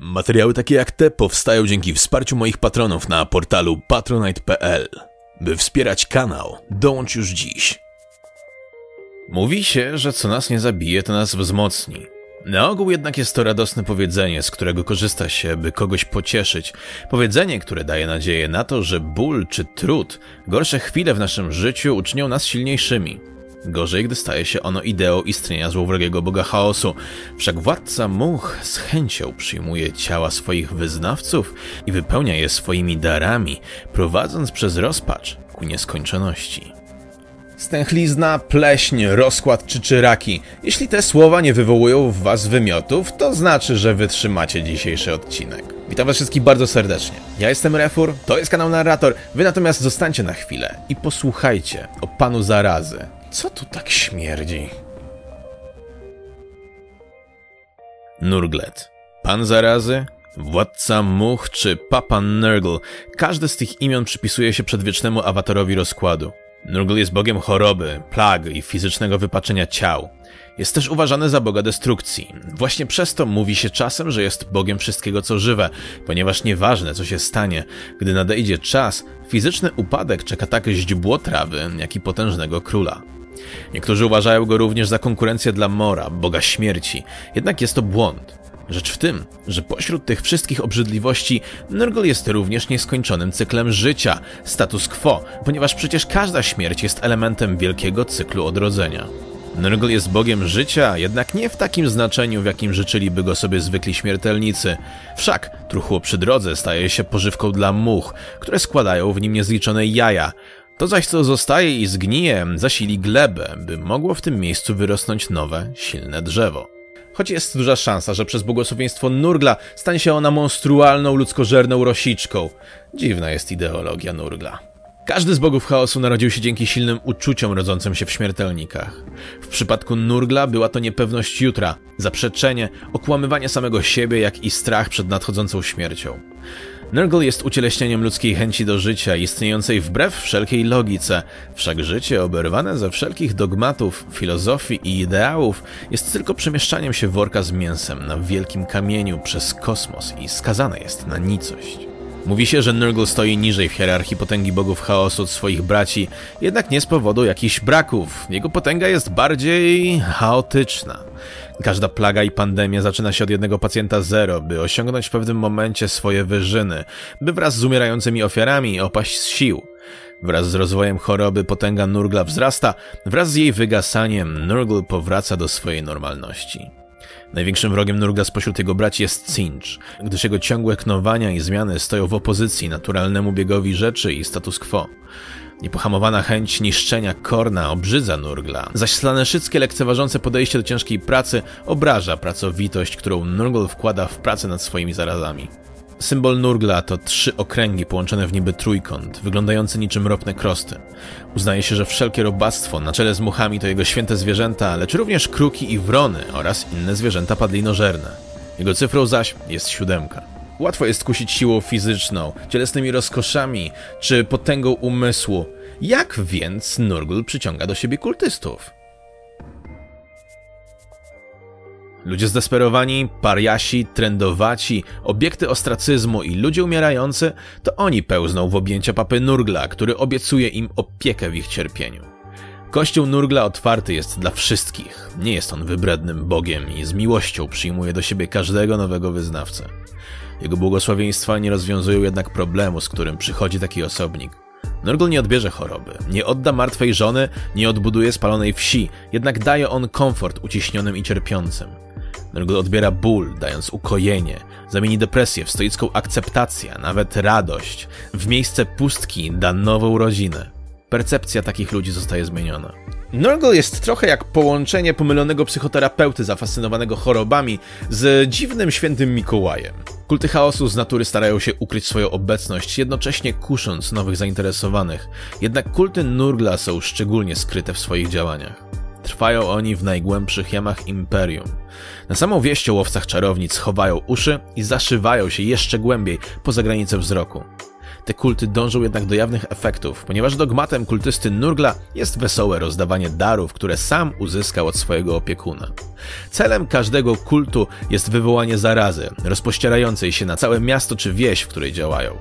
Materiały takie jak te powstają dzięki wsparciu moich patronów na portalu patronite.pl. By wspierać kanał, dołącz już dziś. Mówi się, że co nas nie zabije, to nas wzmocni. Na ogół jednak jest to radosne powiedzenie, z którego korzysta się, by kogoś pocieszyć. Powiedzenie, które daje nadzieję na to, że ból czy trud, gorsze chwile w naszym życiu uczynią nas silniejszymi. Gorzej, gdy staje się ono ideą istnienia złowrogiego boga chaosu. Wszak władca much z chęcią przyjmuje ciała swoich wyznawców i wypełnia je swoimi darami, prowadząc przez rozpacz ku nieskończoności. Stęchlizna, pleśń, rozkład czy czyraki. Jeśli te słowa nie wywołują w was wymiotów, to znaczy, że wytrzymacie dzisiejszy odcinek. Witam was wszystkich bardzo serdecznie. Ja jestem Refur, to jest kanał Narrator. Wy natomiast zostańcie na chwilę i posłuchajcie o panu zarazy. Co tu tak śmierdzi? Nurgle, pan zarazy, władca much czy papa Nurgle. Każde z tych imion przypisuje się przedwiecznemu awatorowi rozkładu. Nurgle jest bogiem choroby, plag i fizycznego wypaczenia ciał. Jest też uważany za boga destrukcji. Właśnie przez to mówi się czasem, że jest bogiem wszystkiego co żywe, ponieważ nieważne co się stanie, gdy nadejdzie czas, fizyczny upadek czeka tak źdźbło trawy, jak i potężnego króla. Niektórzy uważają go również za konkurencję dla Mora, boga śmierci, jednak jest to błąd. Rzecz w tym, że pośród tych wszystkich obrzydliwości Nurgle jest również nieskończonym cyklem życia, status quo, ponieważ przecież każda śmierć jest elementem wielkiego cyklu odrodzenia. Nurgle jest bogiem życia, jednak nie w takim znaczeniu, w jakim życzyliby go sobie zwykli śmiertelnicy. Wszak truchło przy drodze staje się pożywką dla much, które składają w nim niezliczone jaja. To zaś, co zostaje i zgnije, zasili glebę, by mogło w tym miejscu wyrosnąć nowe, silne drzewo. Choć jest duża szansa, że przez błogosławieństwo Nurgla stanie się ona monstrualną, ludzkożerną rosiczką. Dziwna jest ideologia Nurgla. Każdy z bogów chaosu narodził się dzięki silnym uczuciom rodzącym się w śmiertelnikach. W przypadku Nurgla była to niepewność jutra, zaprzeczenie, okłamywanie samego siebie, jak i strach przed nadchodzącą śmiercią. Nurgle jest ucieleśnieniem ludzkiej chęci do życia, istniejącej wbrew wszelkiej logice. Wszak życie oberwane ze wszelkich dogmatów, filozofii i ideałów jest tylko przemieszczaniem się worka z mięsem na wielkim kamieniu przez kosmos i skazane jest na nicość. Mówi się, że Nurgle stoi niżej w hierarchii potęgi bogów chaosu od swoich braci, jednak nie z powodu jakichś braków. Jego potęga jest bardziej chaotyczna. Każda plaga i pandemia zaczyna się od jednego pacjenta zero, by osiągnąć w pewnym momencie swoje wyżyny, by wraz z umierającymi ofiarami opaść z sił. Wraz z rozwojem choroby potęga Nurgla wzrasta, wraz z jej wygasaniem Nurgle powraca do swojej normalności. Największym wrogiem Nurgla spośród jego braci jest Tzeentch, gdyż jego ciągłe knowania i zmiany stoją w opozycji naturalnemu biegowi rzeczy i status quo. Niepohamowana chęć niszczenia Korna obrzydza Nurgla, zaś slaneszyckie lekceważące podejście do ciężkiej pracy obraża pracowitość, którą Nurgle wkłada w pracę nad swoimi zarazami. Symbol Nurgla to trzy okręgi połączone w niby trójkąt, wyglądający niczym ropne krosty. Uznaje się, że wszelkie robactwo na czele z muchami to jego święte zwierzęta, lecz również kruki i wrony oraz inne zwierzęta padlinożerne. Jego cyfrą zaś jest 7. Łatwo jest kusić siłą fizyczną, cielesnymi rozkoszami czy potęgą umysłu. Jak więc Nurgle przyciąga do siebie kultystów? Ludzie zdesperowani, pariasi, trendowaci, obiekty ostracyzmu i ludzie umierający, to oni pełzną w objęcia papy Nurgla, który obiecuje im opiekę w ich cierpieniu. Kościół Nurgla otwarty jest dla wszystkich. Nie jest on wybrednym bogiem i z miłością przyjmuje do siebie każdego nowego wyznawcę. Jego błogosławieństwa nie rozwiązują jednak problemu, z którym przychodzi taki osobnik. Nurgle nie odbierze choroby, nie odda martwej żony, nie odbuduje spalonej wsi, jednak daje on komfort uciśnionym i cierpiącym. Nurgle odbiera ból, dając ukojenie, zamieni depresję w stoicką akceptację, nawet radość. W miejsce pustki da nową rodzinę. Percepcja takich ludzi zostaje zmieniona. Nurgle jest trochę jak połączenie pomylonego psychoterapeuty zafascynowanego chorobami z dziwnym świętym Mikołajem. Kulty chaosu z natury starają się ukryć swoją obecność, jednocześnie kusząc nowych zainteresowanych. Jednak kulty Nurgla są szczególnie skryte w swoich działaniach. Trwają oni w najgłębszych jamach Imperium. Na samą wieść o łowcach czarownic chowają uszy i zaszywają się jeszcze głębiej poza granicę wzroku. te kulty dążą jednak do jawnych efektów, ponieważ dogmatem kultysty Nurgla jest wesołe rozdawanie darów, które sam uzyskał od swojego opiekuna. Celem każdego kultu jest wywołanie zarazy, rozpościerającej się na całe miasto czy wieś, w której działają.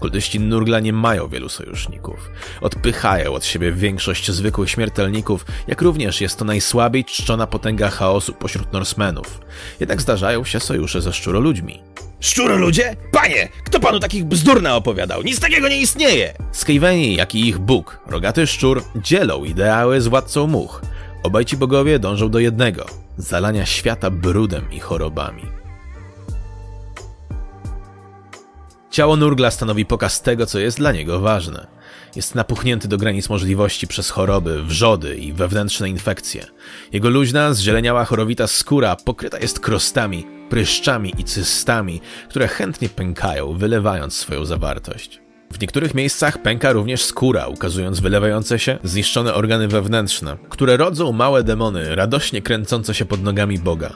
Kultyści Nurgla nie mają wielu sojuszników. Odpychają od siebie większość zwykłych śmiertelników, jak również jest to najsłabiej czczona potęga chaosu pośród Norsemenów. Jednak zdarzają się sojusze ze szczuroludźmi. Szczuroludzie? Panie! Kto panu takich bzdur naopowiadał? Nic takiego nie istnieje! Skaveni, jak i ich bóg, rogaty szczur, dzielą ideały z władcą much. Obaj ci bogowie dążą do jednego – zalania świata brudem i chorobami. Ciało Nurgla stanowi pokaz tego, co jest dla niego ważne. Jest napuchnięty do granic możliwości przez choroby, wrzody i wewnętrzne infekcje. Jego luźna, zzieleniała, chorowita skóra pokryta jest krostami, pryszczami i cystami, które chętnie pękają, wylewając swoją zawartość. W niektórych miejscach pęka również skóra, ukazując wylewające się, zniszczone organy wewnętrzne, które rodzą małe demony, radośnie kręcące się pod nogami Boga.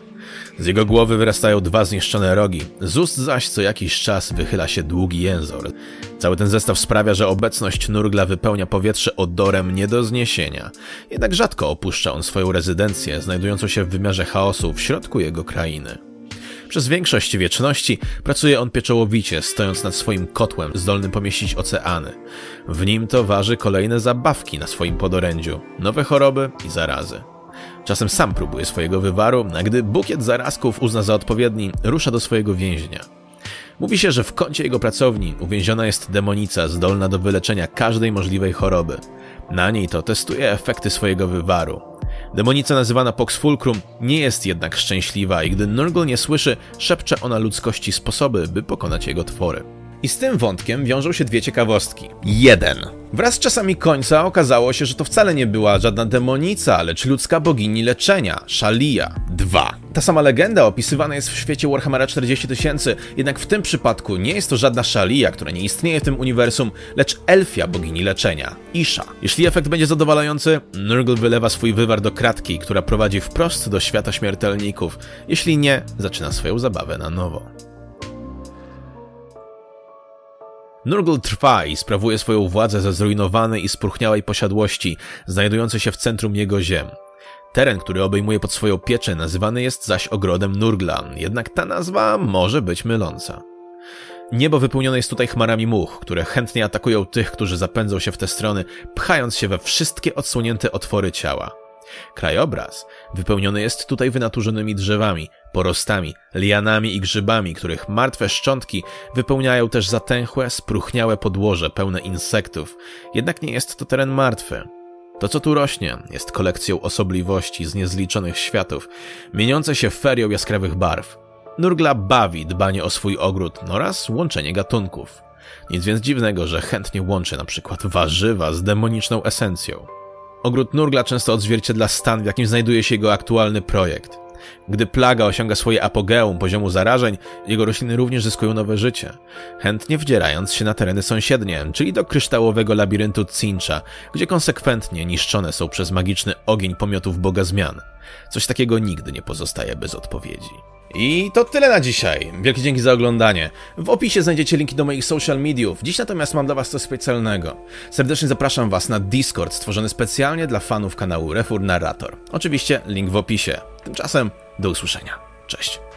Z jego głowy wyrastają dwa zniszczone rogi, z ust zaś co jakiś czas wychyla się długi jęzor. Cały ten zestaw sprawia, że obecność Nurgla wypełnia powietrze odorem nie do zniesienia. Jednak rzadko opuszcza on swoją rezydencję, znajdującą się w wymiarze chaosu w środku jego krainy. Przez większość wieczności pracuje on pieczołowicie, stojąc nad swoim kotłem zdolnym pomieścić oceany. W nim to waży kolejne zabawki na swoim podorędziu, nowe choroby i zarazy. Czasem sam próbuje swojego wywaru, a gdy bukiet zarazków uzna za odpowiedni, rusza do swojego więźnia. Mówi się, że w kącie jego pracowni uwięziona jest demonica zdolna do wyleczenia każdej możliwej choroby. Na niej to testuje efekty swojego wywaru. Demonica nazywana Pox Fulcrum nie jest jednak szczęśliwa i gdy Nurgle nie słyszy, szepcze ona ludzkości sposoby, by pokonać jego twory. I z tym wątkiem wiążą się dwie ciekawostki. 1. Wraz z czasami końca okazało się, że to wcale nie była żadna demonica, lecz ludzka bogini leczenia, Shalia. 2. Ta sama legenda opisywana jest w świecie Warhammera 40 000, jednak w tym przypadku nie jest to żadna Shalia, która nie istnieje w tym uniwersum, lecz elfia bogini leczenia, Isha. Jeśli efekt będzie zadowalający, Nurgle wylewa swój wywar do kratki, która prowadzi wprost do świata śmiertelników. Jeśli nie, zaczyna swoją zabawę na nowo. Nurgle trwa i sprawuje swoją władzę ze zrujnowanej i spróchniałej posiadłości, znajdującej się w centrum jego ziem. Teren, który obejmuje pod swoją pieczę, nazywany jest zaś ogrodem Nurgla, jednak ta nazwa może być myląca. Niebo wypełnione jest tutaj chmarami much, które chętnie atakują tych, którzy zapędzą się w te strony, pchając się we wszystkie odsłonięte otwory ciała. Krajobraz wypełniony jest tutaj wynaturzonymi drzewami, porostami, lianami i grzybami, których martwe szczątki wypełniają też zatęchłe, spróchniałe podłoże pełne insektów. Jednak nie jest to teren martwy. To, co tu rośnie, jest kolekcją osobliwości z niezliczonych światów, mieniące się ferią jaskrawych barw. Nurgla bawi dbanie o swój ogród oraz łączenie gatunków. Nic więc dziwnego, że chętnie łączy na przykład warzywa z demoniczną esencją. Ogród Nurgla często odzwierciedla stan, w jakim znajduje się jego aktualny projekt. Gdy plaga osiąga swoje apogeum poziomu zarażeń, jego rośliny również zyskują nowe życie, chętnie wdzierając się na tereny sąsiednie, czyli do kryształowego labiryntu Tzeentcha, gdzie konsekwentnie niszczone są przez magiczny ogień pomiotów Boga Zmian. Coś takiego nigdy nie pozostaje bez odpowiedzi. I to tyle na dzisiaj. Wielkie dzięki za oglądanie. W opisie znajdziecie linki do moich social mediów. Dziś natomiast mam dla was coś specjalnego. Serdecznie zapraszam was na Discord stworzony specjalnie dla fanów kanału Refur Narrator. Oczywiście link w opisie. Tymczasem do usłyszenia. Cześć.